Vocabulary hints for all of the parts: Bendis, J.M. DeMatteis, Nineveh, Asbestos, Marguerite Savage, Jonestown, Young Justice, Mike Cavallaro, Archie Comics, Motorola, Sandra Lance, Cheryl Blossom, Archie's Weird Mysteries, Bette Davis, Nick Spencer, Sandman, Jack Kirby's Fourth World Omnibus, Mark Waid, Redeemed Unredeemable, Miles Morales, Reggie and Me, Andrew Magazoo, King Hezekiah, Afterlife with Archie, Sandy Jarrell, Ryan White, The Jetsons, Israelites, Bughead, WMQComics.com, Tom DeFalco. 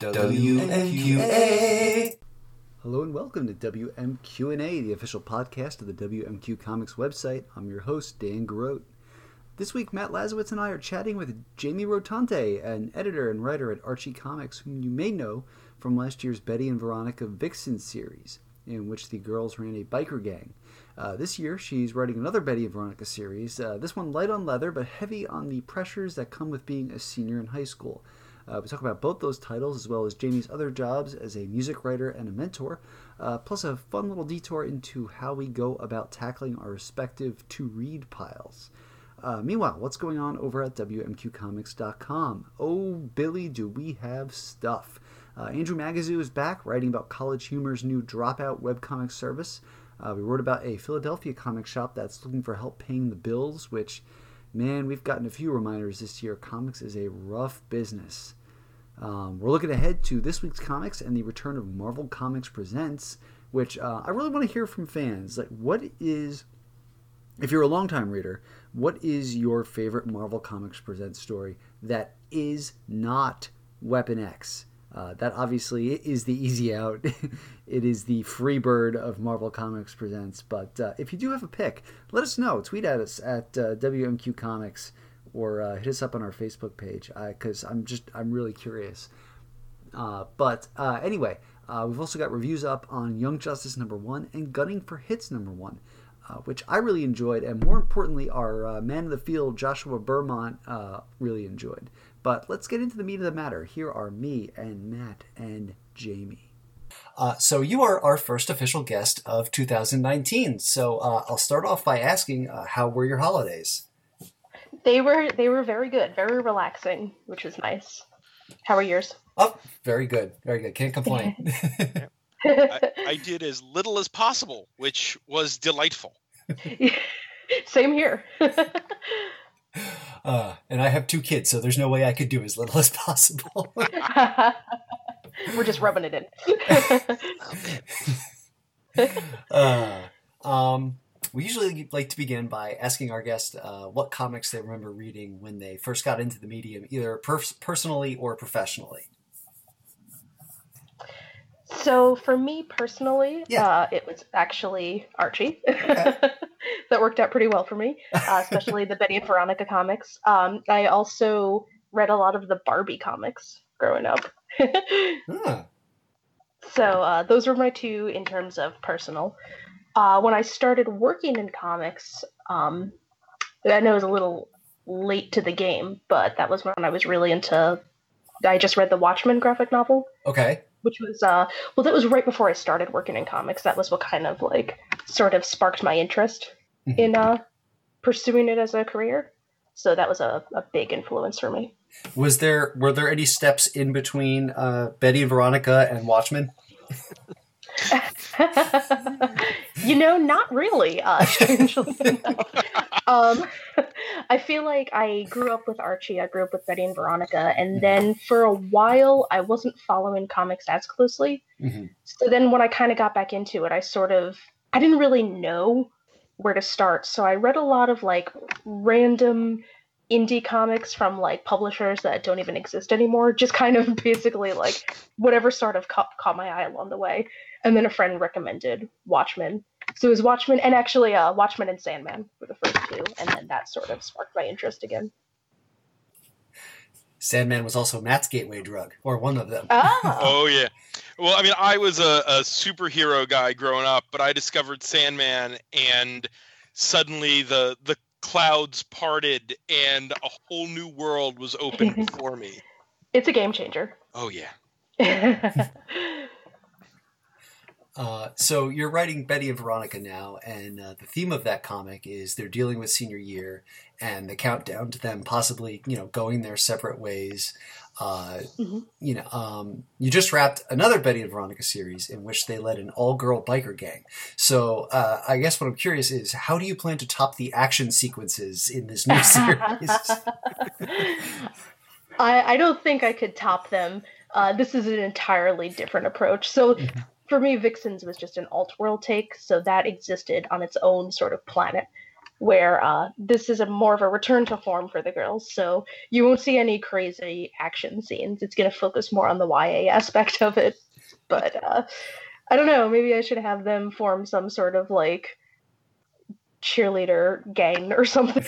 WMQA. Hello and welcome to WMQA, the official podcast of the WMQ Comics website. I'm your host, Dan Grote. This week, Matt Lazowitz and I are chatting with Jamie Rotante, an editor and writer at Archie Comics, whom you may know from last year's Betty and Veronica Vixen series, in which the girls ran a biker gang. This year, she's writing another Betty and Veronica series, this one light on leather, but heavy on the pressures that come with being a senior in high school. We talk about both those titles, as well as Jamie's other jobs as a music writer and a mentor, plus a fun little detour into how we go about tackling our respective to-read piles. Meanwhile, what's going on over at WMQComics.com? Oh, Billy, do we have stuff. Andrew Magazoo is back, writing about College Humor's new Dropout webcomic service. We wrote about a Philadelphia comic shop that's looking for help paying the bills, which, man, we've gotten a few reminders this year. Comics is a rough business. We're looking ahead to this week's comics and the return of Marvel Comics Presents, which I really want to hear from fans. Like, what is, if you're a longtime reader, what is your favorite Marvel Comics Presents story that is not Weapon X? That obviously is the easy out. It is the free bird of Marvel Comics Presents. But if you do have a pick, let us know. Tweet at us at WMQ Comics or hit us up on our Facebook page because I'm really curious. Anyway, we've also got reviews up on Young Justice number 1 and Gunning for Hits number 1, which I really enjoyed, and more importantly, our man of the field, Joshua Bermont, really enjoyed. But let's get into the meat of the matter. Here are me and Matt and Jamie. So you are our first official guest of 2019. So I'll start off by asking, how were your holidays? They were very good, very relaxing, which was nice. How were yours? Oh, very good, very good. Can't complain. I did as little as possible, which was delightful. Same here. And I have two kids, so there's no way I could do as little as possible. We're just rubbing it in. We usually like to begin by asking our guests what comics they remember reading when they first got into the medium, either personally or professionally. So for me personally, it was actually Archie. Okay. That worked out pretty well for me, especially the Betty and Veronica comics. I also read a lot of the Barbie comics growing up. So those were my two in terms of personal. When I started working in comics, I know it was a little late to the game, but that was when I was really into, I just read the Watchmen graphic novel. Okay. Which was, that was right before I started working in comics. That was what kind of, sparked my interest in pursuing it as a career. So that was a big influence for me. Were there any steps in between Betty and Veronica and Watchmen? Not really, strangely enough. I feel like I grew up with Archie, I grew up with Betty and Veronica, and then for a while I wasn't following comics as closely. Mm-hmm. So then when I kind of got back into it, I didn't really know where to start. So I read a lot of random indie comics from publishers that don't even exist anymore, just kind of basically whatever sort of caught my eye along the way. And then a friend recommended Watchmen. So it was Watchmen, and actually Watchmen and Sandman were the first two, and then that sort of sparked my interest again. Sandman was also Matt's gateway drug, or one of them. Oh yeah. Well, I mean, I was a superhero guy growing up, but I discovered Sandman, and suddenly the clouds parted, and a whole new world was opened for me. It's a game changer. Oh yeah. So you're writing Betty and Veronica now, and the theme of that comic is they're dealing with senior year and the countdown to them possibly, going their separate ways. You just wrapped another Betty and Veronica series in which they led an all-girl biker gang. So I guess what I'm curious is, how do you plan to top the action sequences in this new series? I don't think I could top them. This is an entirely different approach. So... For me, Vixens was just an alt-world take, so that existed on its own sort of planet. where this is more of a return to form for the girls. So you won't see any crazy action scenes. It's going to focus more on the YA aspect of it. But I don't know, maybe I should have them form some sort of like cheerleader gang or something.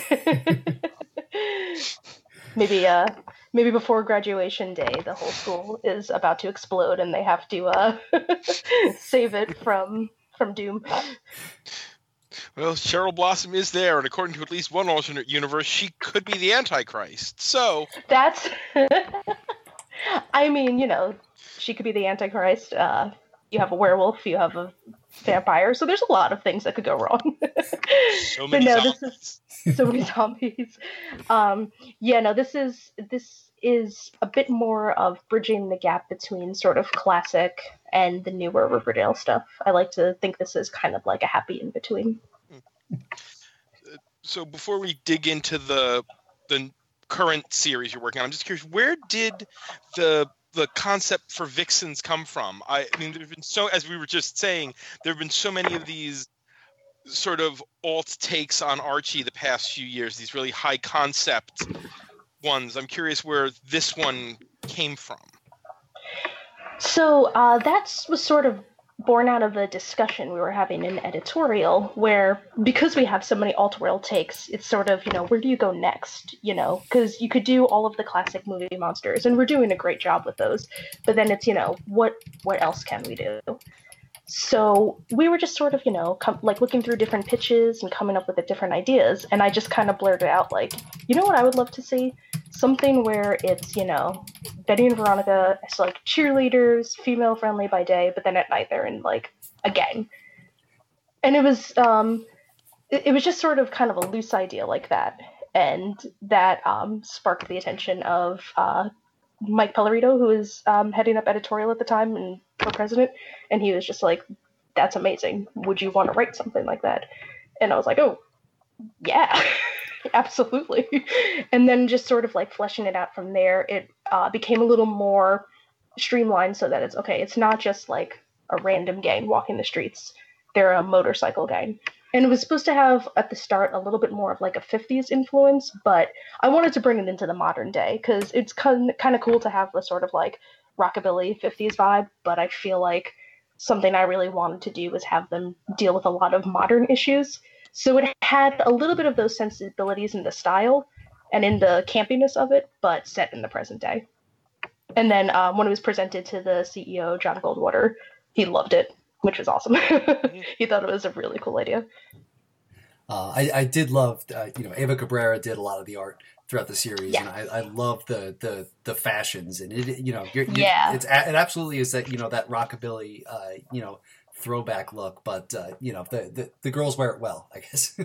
Maybe before graduation day, the whole school is about to explode and they have to save it from doom. Well, Cheryl Blossom is there, and according to at least one alternate universe, she could be the Antichrist. So that's, I mean, you know, she could be the Antichrist. You have a werewolf, you have a vampire, so there's a lot of things that could go wrong. So many zombies. So many zombies. This is a bit more of bridging the gap between sort of classic and the newer Riverdale stuff. I like to think this is kind of like a happy in between. So before we dig into the current series you're working on, I'm just curious, where did the concept for Vixens come from? I mean, there've been so, as we were just saying, there've been so many of these sort of alt takes on Archie the past few years, these really high concept ones. I'm curious where this one came from. So that was sort of born out of a discussion we were having in editorial where, because we have so many alt-world takes, it's sort of, you know, where do you go next? You know, because you could do all of the classic movie monsters, and we're doing a great job with those, but then it's, you know, what else can we do? So we were just sort of, you know, looking through different pitches and coming up with the different ideas, and I just kind of blurted out, like, you know what I would love to see? Something where it's, you know, Betty and Veronica, it's like cheerleaders, female-friendly by day, but then at night they're in, like, a gang. And it was just sort of kind of a loose idea like that. And that sparked the attention of Mike Pellerito, who was heading up editorial at the time and co-president. And he was just like, that's amazing. Would you want to write something like that? And I was like, oh, yeah. Absolutely. And then just sort of like fleshing it out from there, it became a little more streamlined so that it's okay. It's not just like a random gang walking the streets. They're a motorcycle gang. And it was supposed to have at the start a little bit more of like a 50s influence, but I wanted to bring it into the modern day because it's kind of cool to have the sort of like rockabilly 50s vibe, but I feel like something I really wanted to do was have them deal with a lot of modern issues. So it had a little bit of those sensibilities in the style and in the campiness of it, but set in the present day. And then when it was presented to the CEO, John Goldwater, he loved it, which was awesome. He thought it was a really cool idea. I did love, Ava Cabrera did a lot of the art throughout the series, yeah. And I love the fashions, and it, you know, it absolutely is that, you know, that rockabilly, throwback look, but the girls wear it well, I guess.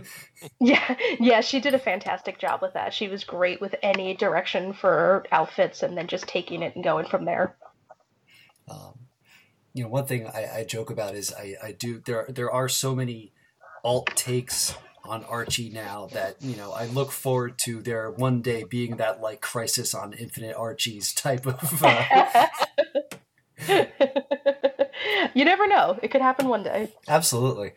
yeah, she did a fantastic job with that. She was great with any direction for outfits, and then just taking it and going from there. One thing I joke about is there are so many alt takes on Archie now that, you know, I look forward to there one day being that like Crisis on Infinite Archies type of. You never know. It could happen one day. Absolutely.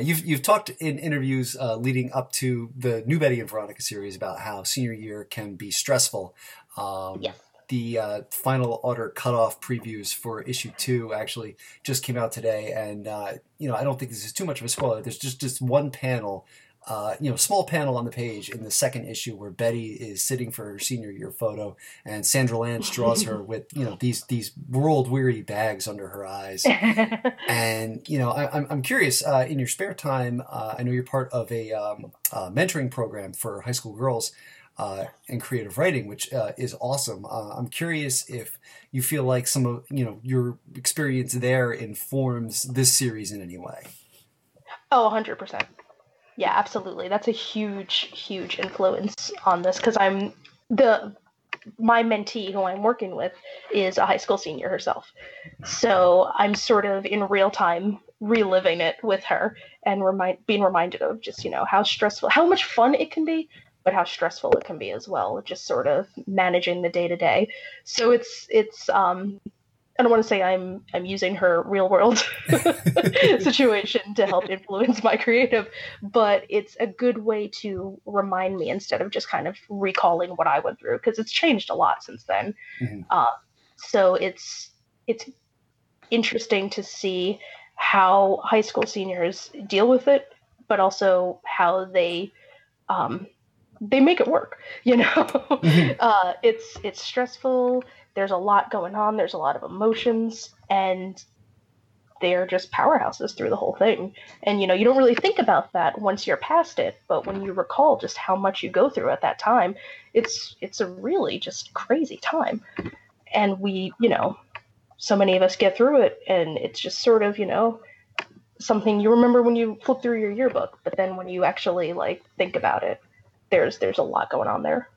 You've talked in interviews leading up to the new Betty and Veronica series about how senior year can be stressful. Yes. The final order cutoff previews for issue 2 actually just came out today. And, I don't think this is too much of a spoiler. There's just one panel, small panel on the page in the second issue where Betty is sitting for her senior year photo and Sandra Lance draws her with, you know, these world-weary bags under her eyes. And, you know, I'm curious, in your spare time, I know you're part of a mentoring program for high school girls and creative writing, which is awesome. I'm curious if you feel like some of, you know, your experience there informs this series in any way. Oh, 100%. Yeah, absolutely. That's a huge, huge influence on this because my mentee who I'm working with is a high school senior herself. So I'm sort of in real time reliving it with her and being reminded of just, you know, how stressful, how much fun it can be, but how stressful it can be as well, just sort of managing the day to day. So it's I don't want to say I'm using her real world situation to help influence my creative, but it's a good way to remind me instead of just kind of recalling what I went through, because it's changed a lot since then. Mm-hmm. So it's interesting to see how high school seniors deal with it, but also how they make it work, you know. Mm-hmm. It's stressful. There's a lot going on. There's a lot of emotions, and they're just powerhouses through the whole thing. And, you know, you don't really think about that once you're past it, but when you recall just how much you go through at that time, it's a really just crazy time. And we, you know, so many of us get through it, and it's just sort of, you know, something you remember when you flip through your yearbook, but then when you actually like think about it, there's a lot going on there.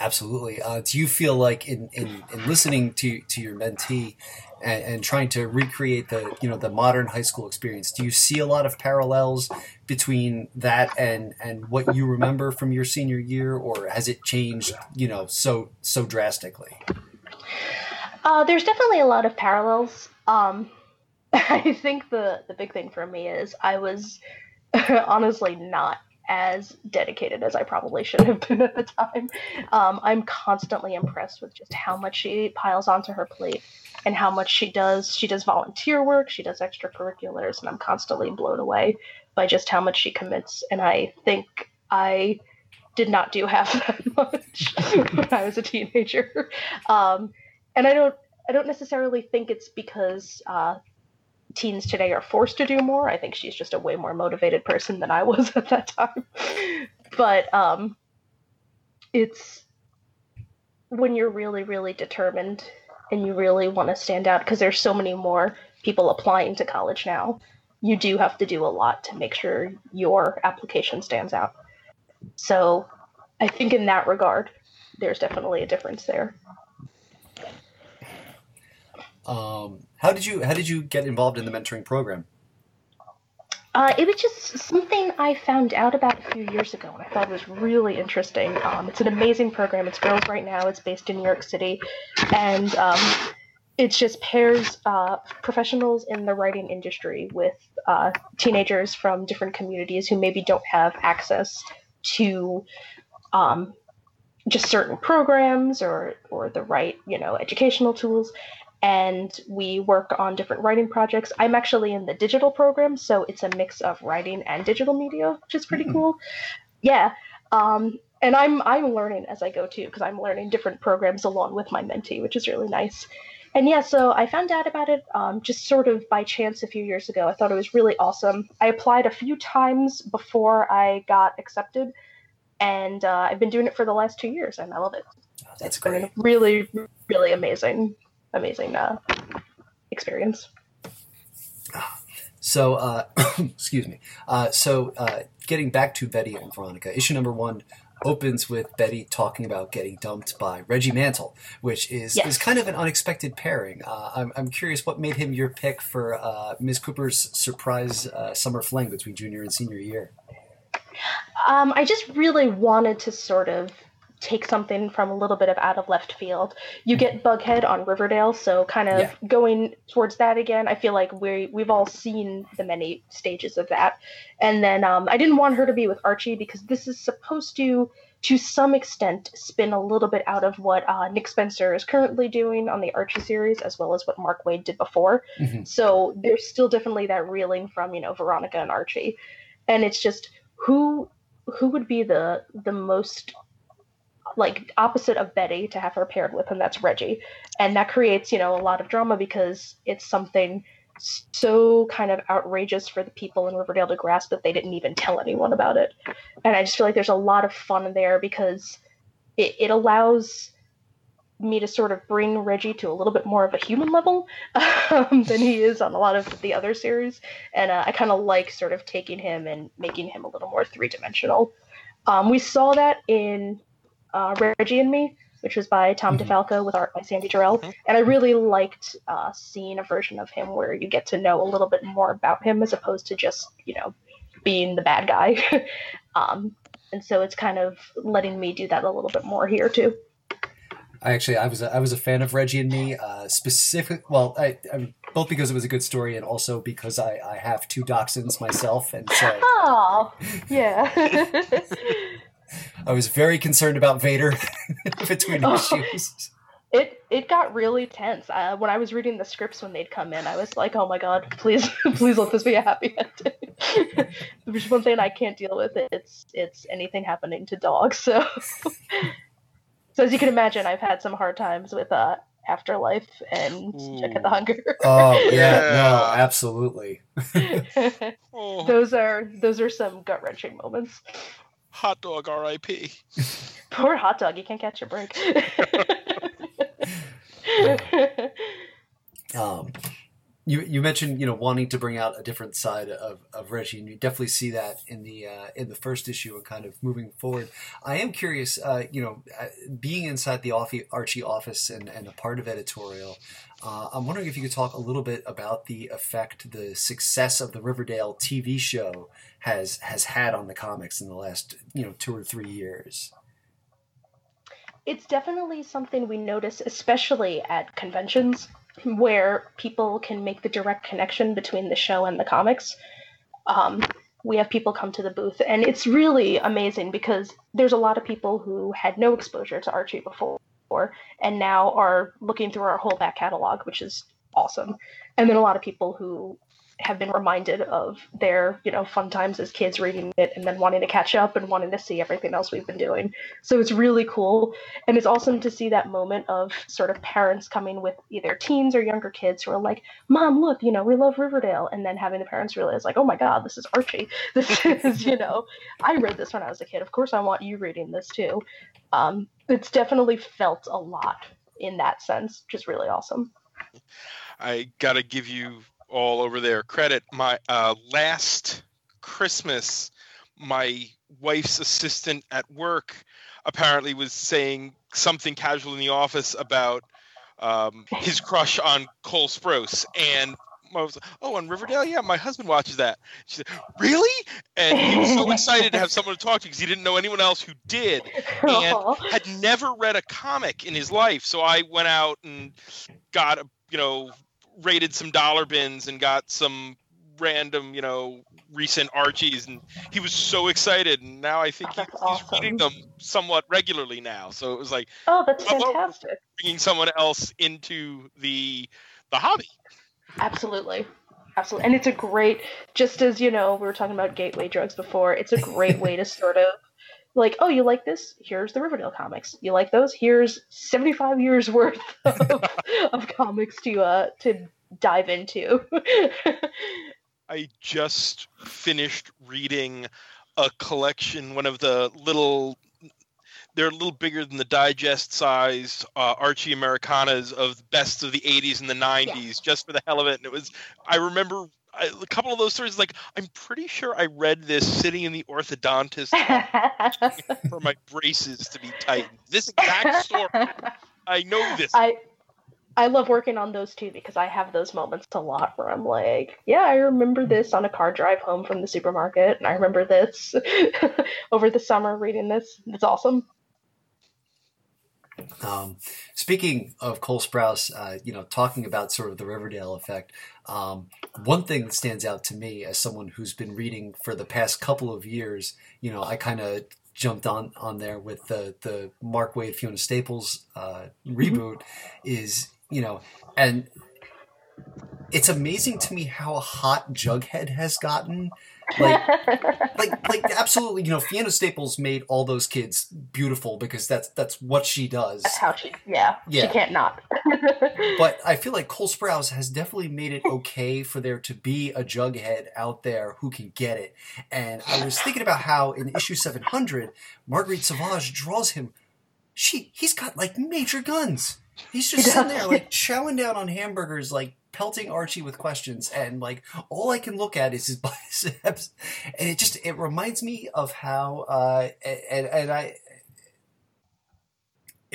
Absolutely. Do you feel like in listening to your mentee and trying to recreate the modern high school experience, do you see a lot of parallels between that and what you remember from your senior year, or has it changed, you know, so drastically? There's definitely a lot of parallels. I think the big thing for me is I was honestly not as dedicated as I probably should have been at the time. I'm constantly impressed with just how much she piles onto her plate and how much she does. She does volunteer work, she does extracurriculars, and I'm constantly blown away by just how much she commits. And I think I did not do half that much when I was a teenager. And I don't necessarily think it's because teens today are forced to do more. I think she's just a way more motivated person than I was at that time. But it's when you're really, really determined and you really want to stand out, because there's so many more people applying to college now, you do have to do a lot to make sure your application stands out. So I think in that regard, there's definitely a difference there. How did you get involved in the mentoring program? It was just something I found out about a few years ago, and I thought it was really interesting. It's an amazing program. It's Girls Right Now. It's based in New York City, and it just pairs professionals in the writing industry with teenagers from different communities who maybe don't have access to just certain programs or the right, you know, educational tools. And we work on different writing projects. I'm actually in the digital program, so it's a mix of writing and digital media, which is pretty cool. Yeah. And I'm learning as I go too, because I'm learning different programs along with my mentee, which is really nice. And yeah, so I found out about it just sort of by chance a few years ago. I thought it was really awesome. I applied a few times before I got accepted, and I've been doing it for the last 2 years, and I love it. Oh, that's great. It's been really, really amazing experience. So excuse me. So getting back to Betty and Veronica, issue number 1 opens with Betty talking about getting dumped by Reggie Mantle, which is kind of an unexpected pairing. I'm curious what made him your pick for Ms. Cooper's surprise summer fling between junior and senior year. I just really wanted to sort of take something from a little bit of out of left field. You get Bughead on Riverdale, so kind of going towards that again. I feel like we've all seen the many stages of that. And then I didn't want her to be with Archie, because this is supposed to some extent, spin a little bit out of what Nick Spencer is currently doing on the Archie series, as well as what Mark Waid did before. Mm-hmm. So there's still definitely that reeling from, you know, Veronica and Archie. And it's just who would be the most like opposite of Betty to have her paired with, and that's Reggie. And that creates, you know, a lot of drama, because it's something so kind of outrageous for the people in Riverdale to grasp that they didn't even tell anyone about it. And I just feel like there's a lot of fun there, because it allows me to sort of bring Reggie to a little bit more of a human level than he is on a lot of the other series. And I kind of like sort of taking him and making him a little more three-dimensional. We saw that in Reggie and Me, which was by Tom DeFalco with art by Sandy Jarrell. And I really liked seeing a version of him where you get to know a little bit more about him as opposed to just, you know, being the bad guy. And so it's kind of letting me do that a little bit more here too. I was a fan of Reggie and Me, both because it was a good story and also because I have two dachshunds myself, and so I was very concerned about Vader between issues. It got really tense. When I was reading the scripts when they'd come in, I was like, oh my God, please let this be a happy ending. There's one thing I can't deal with. It's anything happening to dogs. So as you can imagine, I've had some hard times with Afterlife and Jughead the Hunger. Oh yeah, no, absolutely. Those are some gut-wrenching moments. Hot Dog R.I.P. Poor Hot Dog, you can't catch a break. You mentioned wanting to bring out a different side of Reggie, and you definitely see that in the first issue and kind of moving forward. I am curious, being inside the Archie office and a part of editorial, I'm wondering if you could talk a little bit about the effect the success of the Riverdale TV show has had on the comics in the last 2 or 3 years. It's definitely something we notice, especially at conventions, where people can make the direct connection between the show and the comics. We have people come to the booth, and it's really amazing because there's a lot of people who had no exposure to Archie before and now are looking through our whole back catalog, which is awesome. And then a lot of people who have been reminded of their, fun times as kids reading it and then wanting to catch up and wanting to see everything else we've been doing. So it's really cool. And it's awesome to see that moment of sort of parents coming with either teens or younger kids who are like, Mom, look, we love Riverdale. And then having the parents realize like, oh my God, this is Archie. This is, I read this when I was a kid. Of course I want you reading this too. It's definitely felt a lot in that sense, which is really awesome. I got to give you all over there credit. My last Christmas, my wife's assistant at work apparently was saying something casual in the office about his crush on Cole Sprouse, and I was like, oh, on Riverdale? Yeah, my husband watches that. She said, really? And he was so excited to have someone to talk to because he didn't know anyone else who did and had never read a comic in his life. So I went out and got raided some dollar bins and got some random, recent Archies, and he was so excited. And now I think he's reading them somewhat regularly now. So it was like, oh, that's fantastic! Bringing someone else into the hobby. Absolutely, and it's a great. Just as we were talking about gateway drugs before, it's a great way to sort of. Like, oh, you like this? Here's the Riverdale comics. You like those? Here's 75 years worth of comics to dive into. I just finished reading a collection, one of the little, they're a little bigger than the digest size Archie Americanas of best of the 80s and the 90s, just for the hell of it. And it was, I remember a couple of those stories, like, I'm pretty sure I read this sitting in the orthodontist for my braces to be tightened. This exact story, I know this. I love working on those too, because I have those moments a lot where I'm like, yeah, I remember this on a car drive home from the supermarket, and I remember this over the summer reading this. It's awesome. Speaking of Cole Sprouse, talking about sort of the Riverdale effect, one thing that stands out to me as someone who's been reading for the past couple of years, I kind of jumped on there with the Mark Waid, Fiona Staples reboot is, and it's amazing to me how hot Jughead has gotten. Like absolutely, Fiona Staples made all those kids beautiful because that's what she does. That's how she, she can't not. But I feel like Cole Sprouse has definitely made it okay for there to be a Jughead out there who can get it. And I was thinking about how in issue 700, Marguerite Savage draws him. He's got like major guns. He's just sitting there like chowing down on hamburgers, like pelting Archie with questions, and like all I can look at is his biceps, and it reminds me of how it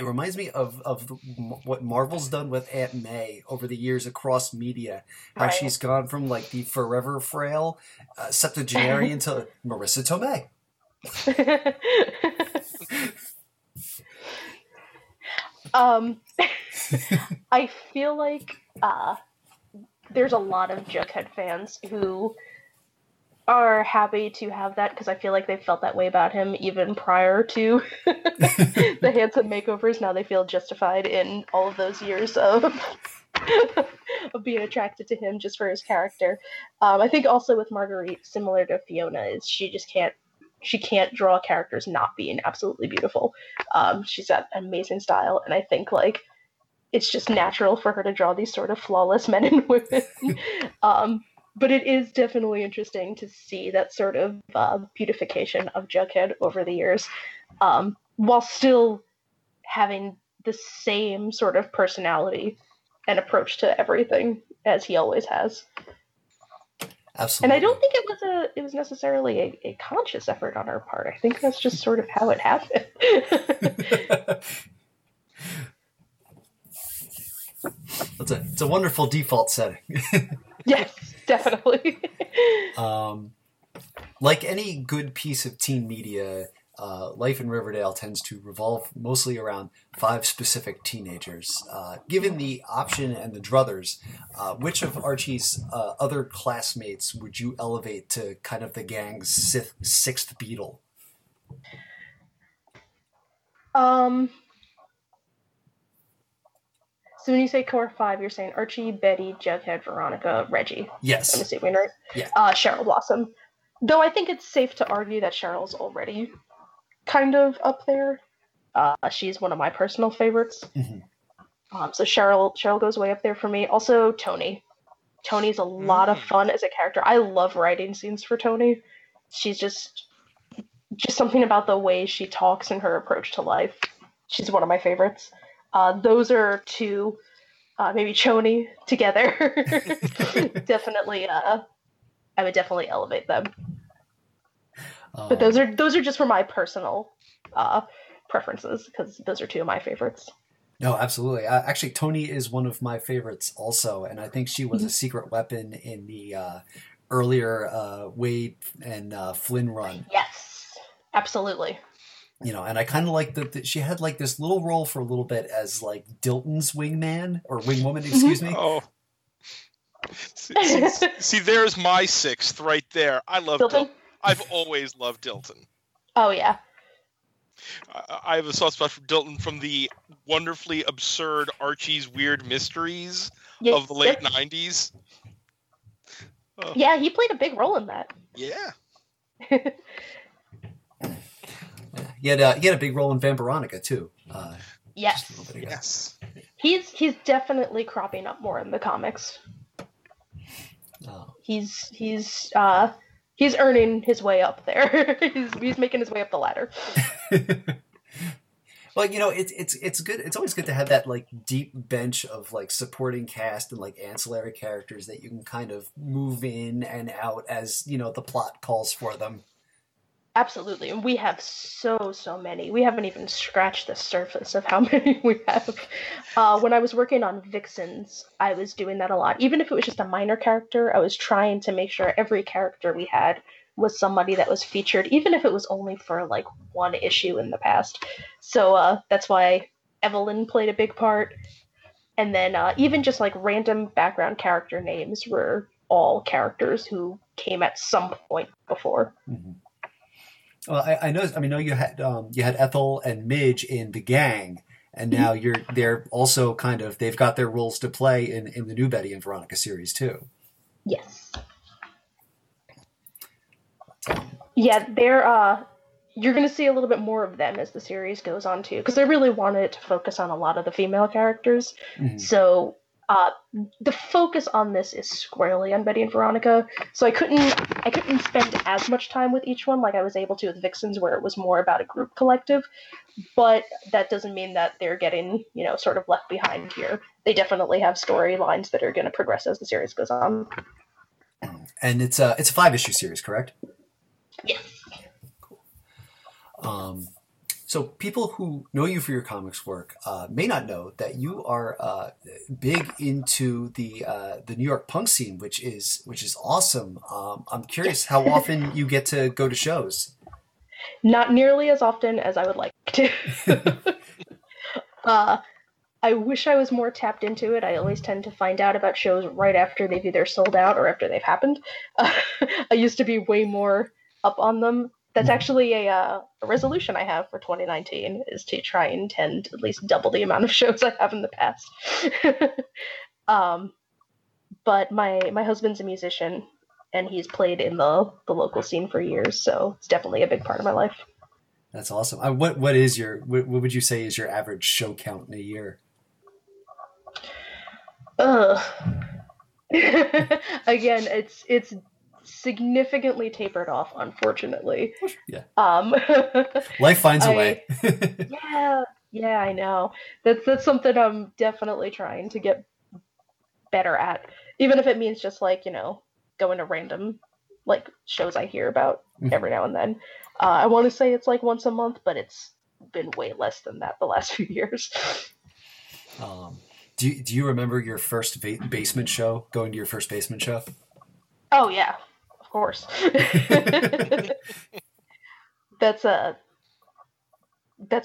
reminds me of what Marvel's done with Aunt May over the years across media, how she's gone from like the forever frail septuagenarian to Marissa Tomei. I feel like there's a lot of Jughead fans who are happy to have that, because I feel like they felt that way about him even prior to the handsome makeovers. Now they feel justified in all of those years of, of being attracted to him just for his character. I think also with Marguerite, similar to Fiona, is she just can't, she can't draw characters not being absolutely beautiful. She's got amazing style, and I think like it's just natural for her to draw these sort of flawless men and women. But it is definitely interesting to see that sort of beautification of Jughead over the years, while still having the same sort of personality and approach to everything as he always has. Absolutely. And I don't think it was a, it was necessarily a conscious effort on our part. I think that's just sort of how it happened. It's a wonderful default setting. Yes, definitely. Like any good piece of teen media, life in Riverdale tends to revolve mostly around 5 specific teenagers. Given the option and the druthers, which of Archie's other classmates would you elevate to kind of the gang's sixth Beatle? So when you say core 5, you're saying Archie, Betty, Jughead, Veronica, Reggie. Yes. I'm assuming, right? Yeah. Cheryl Blossom. Though I think it's safe to argue that Cheryl's already kind of up there. She's one of my personal favorites. Mm-hmm. So Cheryl goes way up there for me. Also, Tony. Tony's a lot of fun as a character. I love writing scenes for Tony. She's just something about the way she talks and her approach to life. She's one of my favorites. Those are 2, maybe Choni together. Definitely, I would definitely elevate them. But those are just for my personal preferences, because those are 2 of my favorites. No, absolutely. Actually, Tony is one of my favorites also, and I think she was a secret weapon in the earlier Waid and Flynn run. Yes, absolutely. You know, and I kind of like that she had like this little role for a little bit as like Dilton's wingman or wingwoman, excuse me. Oh, see, there's my 6th right there. I love Dilton. I've always loved Dilton. Oh yeah. I have a soft spot for Dilton from the wonderfully absurd Archie's Weird Mysteries of the late '90s. Yeah, he played a big role in that. Yeah. He had a big role in Van Veronica too. Yes. He's definitely cropping up more in the comics. Oh. He's earning his way up there. he's making his way up the ladder. Well, you know, it's good. It's always good to have that like deep bench of like supporting cast and like ancillary characters that you can kind of move in and out as, you know, the plot calls for them. Absolutely, and we have so many. We haven't even scratched the surface of how many we have. When I was working on Vixens, I was doing that a lot. Even if it was just a minor character, I was trying to make sure every character we had was somebody that was featured, even if it was only for like 1 issue in the past. So that's why Evelyn played a big part. And then even just like random background character names were all characters who came at some point before. Mm-hmm. Well, I noticed. I mean, you had Ethel and Midge in the gang, and now they're also kind of, they've got their roles to play in the new Betty and Veronica series too. Yes. Yeah, they're you're going to see a little bit more of them as the series goes on too, because they really wanted to focus on a lot of the female characters. Mm-hmm. So the focus on this is squarely on Betty and Veronica, so I couldn't spend as much time with each one like I was able to with Vixens, where it was more about a group collective. But that doesn't mean that they're getting, you know, sort of left behind here. They definitely have storylines that are going to progress as the series goes on. And it's a 5-issue series, correct? Yes. Cool. So people who know you for your comics work may not know that you are big into the New York punk scene, which is awesome. I'm curious how often you get to go to shows. Not nearly as often as I would like to. I wish I was more tapped into it. I always tend to find out about shows right after they've either sold out or after they've happened. I used to be way more up on them. That's actually a resolution I have for 2019, is to try and tend at least double the amount of shows I have in the past. But my husband's a musician, and he's played in the local scene for years, so it's definitely a big part of my life. That's awesome. What would you say is your average show count in a year? Again, it's significantly tapered off, unfortunately. Yeah. Life finds a way. yeah, I know. That's something I'm definitely trying to get better at, even if it means just going to random shows I hear about every now and then. I want to say it's once a month, but it's been way less than that the last few years. Do you remember your first basement show? Going to your first basement show? Oh yeah, of course. That's a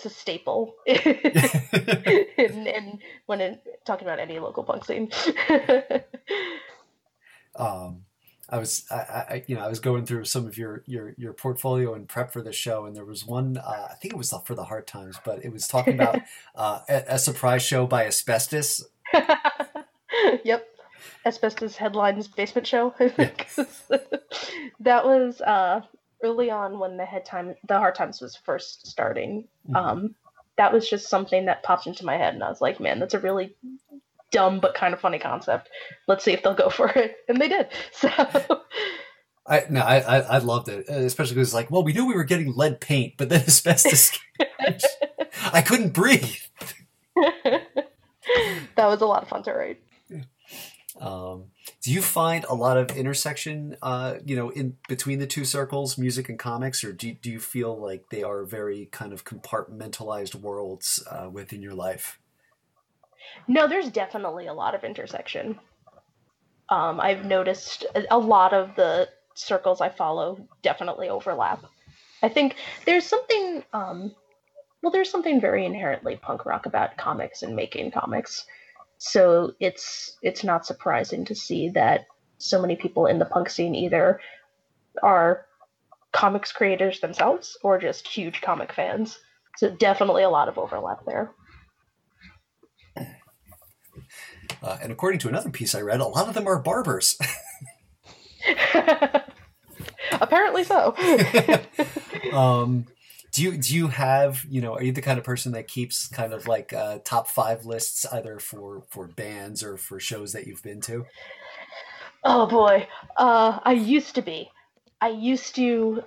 staple in when talking about any local punk scene. I was going through some of your portfolio and prep for the show, and there was one, I think it was for the Hard Times, but it was talking about a surprise show by Asbestos. Yep. Asbestos Headlines Basement Show. That was early on when the Hard Times was first starting. That was just something that popped into my head, and I was like, man, that's a really dumb but kind of funny concept. Let's see if they'll go for it, and they did. So I loved it, especially because we knew we were getting lead paint, but then asbestos. I couldn't breathe. That was a lot of fun to write. Yeah. Do you find a lot of intersection, in between the two circles, music and comics, or do you feel like they are very kind of compartmentalized worlds within your life? No, there's definitely a lot of intersection. I've noticed a lot of the circles I follow definitely overlap. I think there's something, there's something very inherently punk rock about comics and making comics. So it's not surprising to see that so many people in the punk scene either are comics creators themselves or just huge comic fans. So definitely a lot of overlap there. And according to another piece I read, a lot of them are barbers. Apparently so. Do you have, are you the kind of person that keeps kind of top 5 lists either for bands or for shows that you've been to? Oh boy. I used to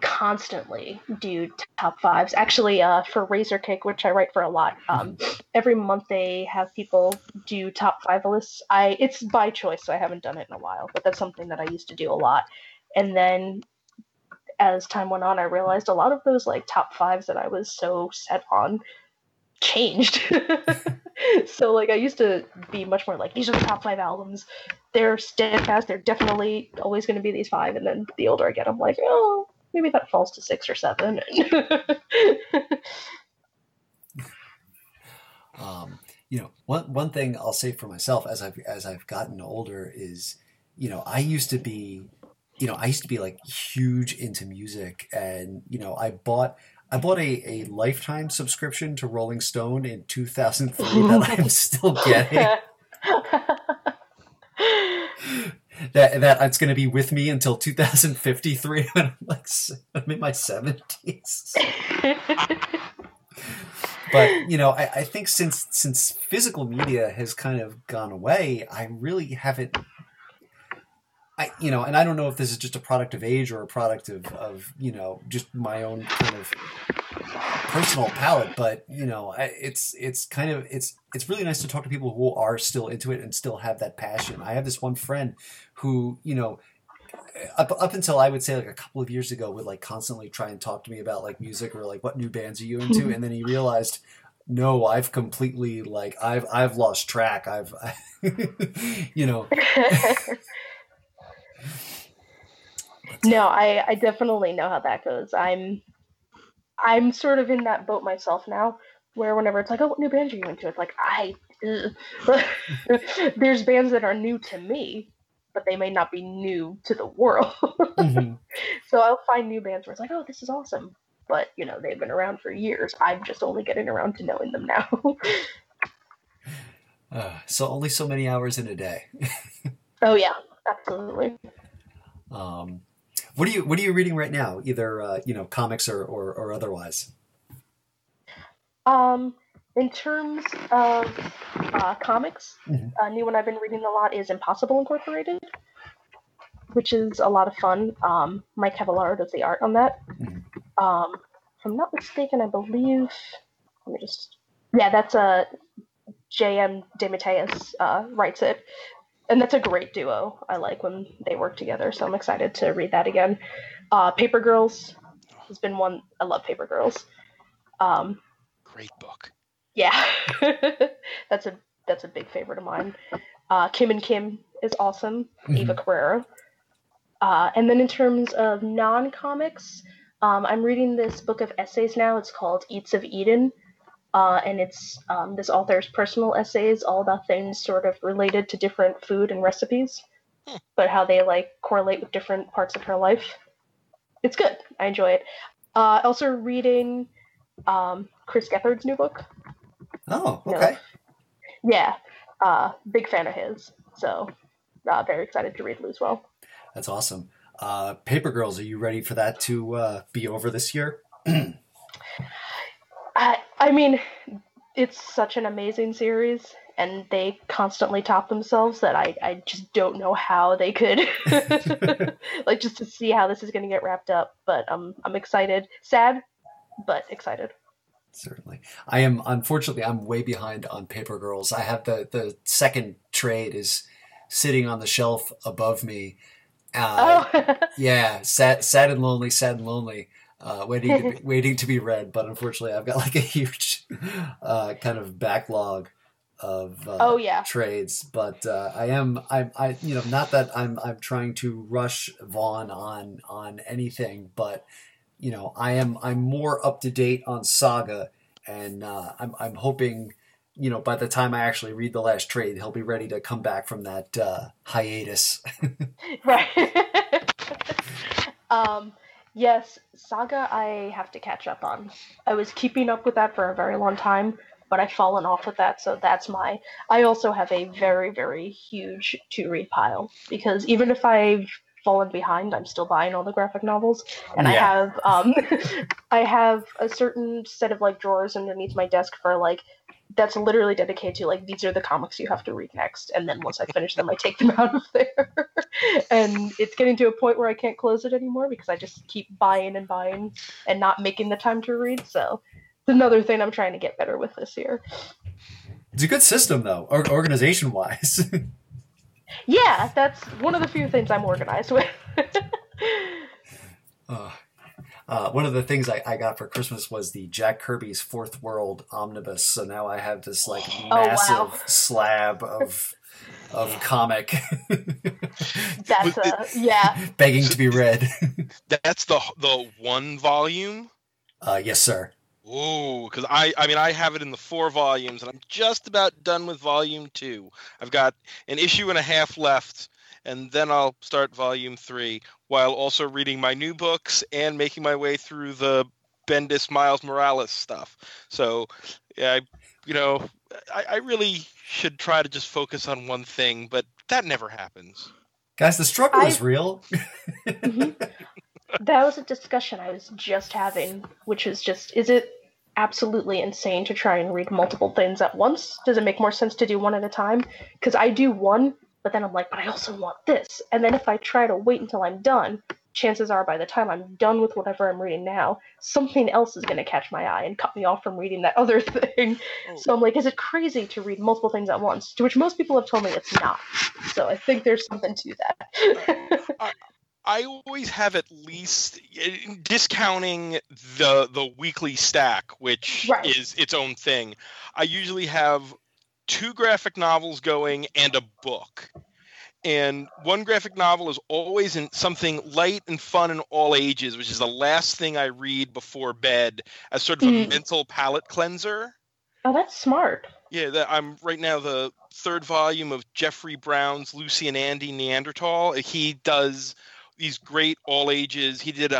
constantly do top 5s. Actually, for Razor Cake, which I write for a lot, every month they have people do top 5 lists. It's by choice, so I haven't done it in a while, but that's something that I used to do a lot. And then as time went on, I realized a lot of those top 5s that I was so set on changed. So I used to be much more these are the top 5 albums. They're steadfast. They're definitely always going to be these 5. And then the older I get, I'm like, oh, maybe that falls to 6 or 7. One thing I'll say for myself as I've gotten older is, I used to be huge into music, and I bought a lifetime subscription to Rolling Stone in 2003 that I'm still getting. That's going to be with me until 2053 when I'm in my 70s. But I think since physical media has kind of gone away, I really haven't. And I don't know if this is just a product of age or a product of just my own kind of personal palate, but it's really nice to talk to people who are still into it and still have that passion. I have this one friend who up until I would say a couple of years ago would constantly try and talk to me about music or what new bands are you into, and then he realized, no, I've completely I've lost track. No, I definitely know how that goes. I'm sort of in that boat myself now, where whenever it's like, oh, what new band are you into? It's like, there's bands that are new to me, but they may not be new to the world. Mm-hmm. So I'll find new bands where it's like, oh, this is awesome. But, you know, they've been around for years. I'm just only getting around to knowing them now. So only so many hours in a day. Oh, yeah, absolutely. What are you reading right now? Either, comics or otherwise? In terms of comics, mm-hmm. A new one I've been reading a lot is Impossible Incorporated, which is a lot of fun. Mike Cavallaro does the art on that. Mm-hmm. If I'm not mistaken, I believe... Yeah, that's J.M. DeMatteis writes it. And that's a great duo. I like when they work together, so I'm excited to read that again. Paper Girls has been one. I love Paper Girls. Great book. Yeah, that's a big favorite of mine. Kim and Kim is awesome. Mm-hmm. Ava Cabrera. And then in terms of non-comics, I'm reading this book of essays now. It's called Eats of Eden, and it's this author's personal essays, all about things sort of related to different food and recipes, but how they like correlate with different parts of her life. It's good. I enjoy it. Also reading Chris Gethard's new book. Oh, okay. Yeah. Big fan of his. So very excited to read it as well. That's awesome. Paper Girls, are you ready for that to be over this year? I mean, it's such an amazing series, and they constantly top themselves that I just don't know how they could. Like, just to see how this is going to get wrapped up. But I'm excited. Sad, but excited. Certainly. I'm way behind on Paper Girls. I have the second trade is sitting on the shelf above me. Yeah. Sad and lonely. Waiting to be read. But unfortunately I've got like a huge, kind of backlog of, trades, but, not that I'm trying to rush Vaughn on anything, but I'm more up to date on Saga, and I'm hoping, by the time I actually read the last trade, he'll be ready to come back from that hiatus. Right. Yes, Saga I have to catch up on. I was keeping up with that for a very long time, but I've fallen off with that, so that's I also have a very, very huge to-read pile, because even if I've fallen behind, I'm still buying all the graphic novels, and yeah. I have a certain set of like drawers underneath my desk for like that's literally dedicated to like these are the comics you have to read next, and then once I finish them I take them out of there. And it's getting to a point where I can't close it anymore because I just keep buying and not making the time to read. So it's another thing I'm trying to get better with this year. It's a good system though, organization wise. Yeah, that's one of the few things I'm organized with. One of the things I got for Christmas was the Jack Kirby's Fourth World omnibus. So now I have this like massive slab of comic. That's begging to be read. That's the one volume. Yes, sir. Ooh, because I have it in the 4 volumes, and I'm just about done with volume 2. I've got an issue and a half left, and then I'll start volume 3, while also reading my new books and making my way through the Bendis Miles Morales stuff. So, yeah, I really should try to just focus on one thing, but that never happens. Guys, the struggle is real. Mm-hmm. That was a discussion I was just having, which is just, is it absolutely insane to try and read multiple things at once? Does it make more sense to do one at a time? Because I do one, but then I'm like, but I also want this. And then if I try to wait until I'm done, chances are by the time I'm done with whatever I'm reading now, something else is going to catch my eye and cut me off from reading that other thing. Oh. So I'm like, is it crazy to read multiple things at once? To which most people have told me it's not. So I think there's something to that. I always have at least, discounting the weekly stack, which is its own thing, I usually have 2 graphic novels going and a book. And one graphic novel is always in something light and fun and all ages, which is the last thing I read before bed as sort of a mental palate cleanser. Oh, that's smart. Yeah, I'm right now the third volume of Jeffrey Brown's Lucy and Andy Neanderthal. He does these great all ages. He did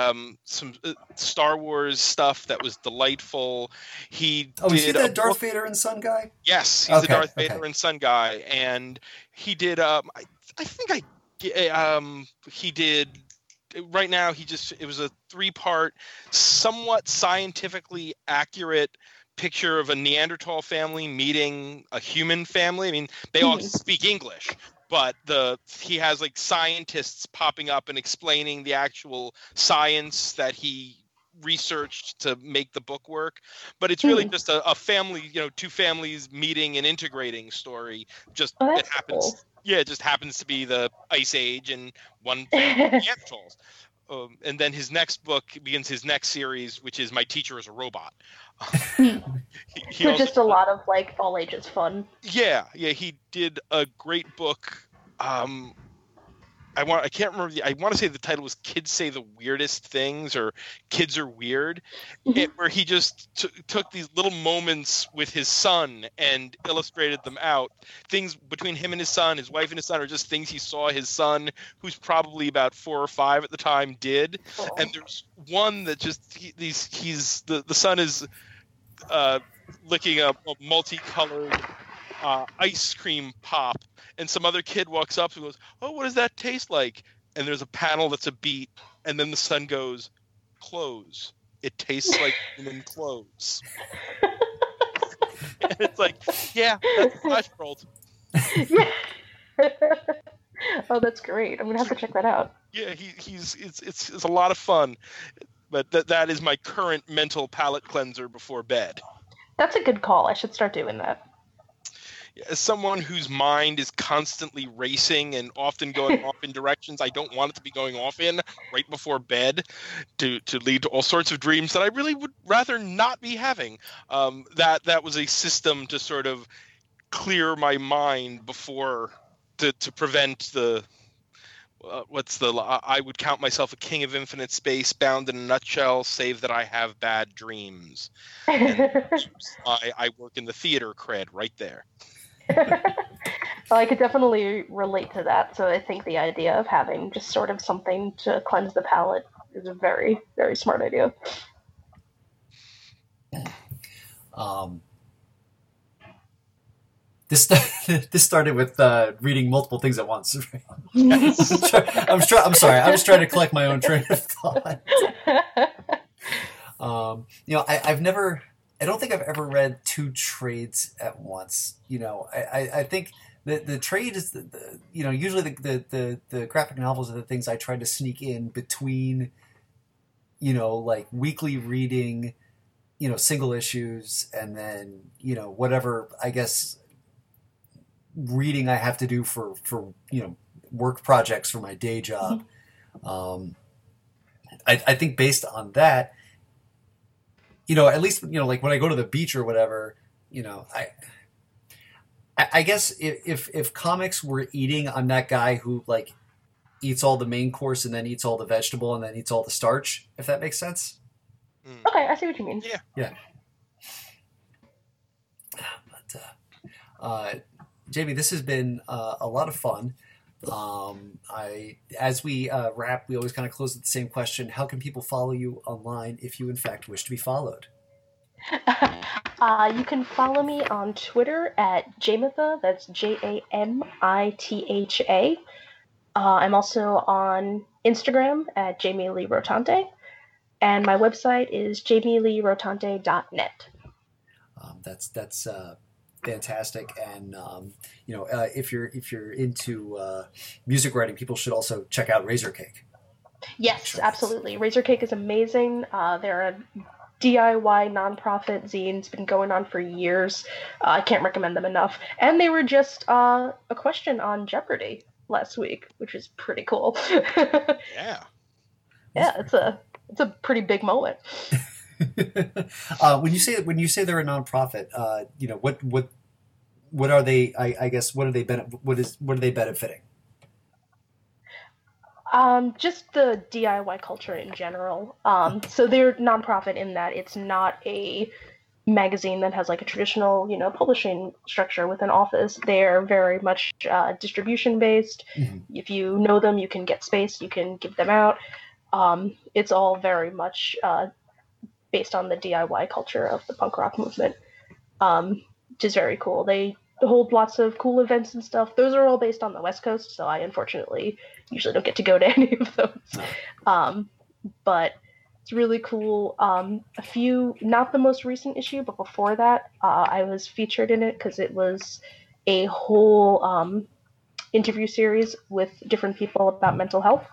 some Star Wars stuff that was delightful. Is he the Darth Vader and Son guy? Yes, he's the Darth Vader and Son guy. And he did right now it was a 3-part somewhat scientifically accurate picture of a Neanderthal family meeting a human family. I mean, they all speak English, but he has like scientists popping up and explaining the actual science that he researched to make the book work. But it's really just a family, two families meeting and integrating story. It just happens to be the Ice Age and one family Neanderthals. And then his next book begins his next series, which is My Teacher is a Robot. Just a lot of like all ages fun. Yeah. He did a great book. I can't remember. I want to say the title was "Kids Say the Weirdest Things" or "Kids Are Weird," where he just took these little moments with his son and illustrated them out. Things between him and his son, his wife and his son, are just things he saw his son, who's probably about 4 or 5 at the time, did. Oh. And there's one that just the son is licking a multicolored ice cream pop, and some other kid walks up and goes, "Oh, what does that taste like?" And there's a panel that's a beat, and then the son goes, "Clothes. It tastes like human clothes." And it's like, yeah, that's Flashworld. Oh, that's great. I'm gonna have to check that out. Yeah, it's a lot of fun, but that is my current mental palate cleanser before bed. That's a good call. I should start doing that. As someone whose mind is constantly racing and often going off in directions I don't want it to be going off in right before bed to lead to all sorts of dreams that I really would rather not be having. That was a system to sort of clear my mind before to prevent the I would count myself a king of infinite space, bound in a nutshell, save that I have bad dreams. I work in the theater cred right there. Well, I could definitely relate to that. So I think the idea of having just sort of something to cleanse the palate is a very, very smart idea. This started with reading multiple things at once. I'm sorry. I was trying to collect my own train of thought. I don't think I've ever read 2 trades at once. I think the trade is usually the graphic novels are the things I try to sneak in between, like weekly reading, single issues, and then, whatever, I guess, reading I have to do for work projects for my day job. I think based on that, at least, like when I go to the beach or whatever, I guess if comics were eating, I'm that guy who like eats all the main course and then eats all the vegetable and then eats all the starch, if that makes sense. Okay. I see what you mean. Yeah. But, Jamie, this has been a lot of fun. As we wrap, we always kind of close with the same question. How can people follow you online if you, in fact, wish to be followed? You can follow me on Twitter at Jamitha. That's Jamitha. I'm also on Instagram at Jamie Lee Rotante. And my website is jamieleerotante.net. That's fantastic. And if you're into music writing, people should also check out Razor Cake. Yes, absolutely. Razor Cake is amazing. They're a DIY nonprofit zine. It's been going on for years. I can't recommend them enough. And they were just a question on Jeopardy last week, which is pretty cool. Yeah, it's a pretty big moment. When you say they're a nonprofit, what are they? I guess what are they benefiting? Just the DIY culture in general. So they're nonprofit in that it's not a magazine that has like a traditional, you know, publishing structure with an office. They're very much distribution based. Mm-hmm. If you know them, you can get space, you can give them out. It's all very much based on the DIY culture of the punk rock movement, which is very cool. They hold lots of cool events and stuff. Those are all based on the West Coast, so I unfortunately usually don't get to go to any of those. But it's really cool. A few, not the most recent issue, but before that, I was featured in it because it was a whole interview series with different people about mental health.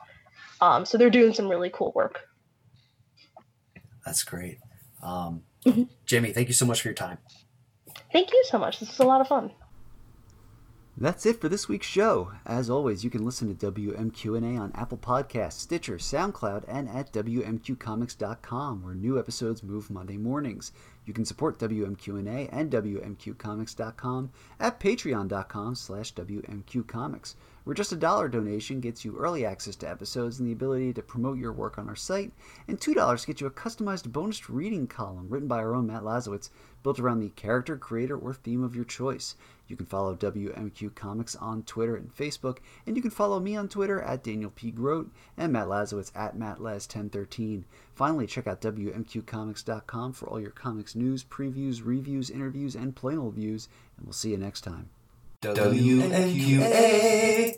So they're doing some really cool work. That's great. Jamie, thank you so much for your time. Thank you so much. This was a lot of fun. That's it for this week's show. As always, you can listen to WMQ&A on Apple Podcasts, Stitcher, SoundCloud, and at WMQComics.com, where new episodes move Monday mornings. You can support WMQ&A and WMQComics.com at patreon.com/WMQComics, where just $1 donation gets you early access to episodes and the ability to promote your work on our site, and $2 gets you a customized bonus reading column written by our own Matt Lazowitz, built around the character, creator, or theme of your choice. You can follow WMQ Comics on Twitter and Facebook, and you can follow me on Twitter at Daniel P. Grote and Matt Lazowitz at MattLaz1013. Finally, check out WMQComics.com for all your comics news, previews, reviews, interviews, and plain old views, and we'll see you next time. WMQA!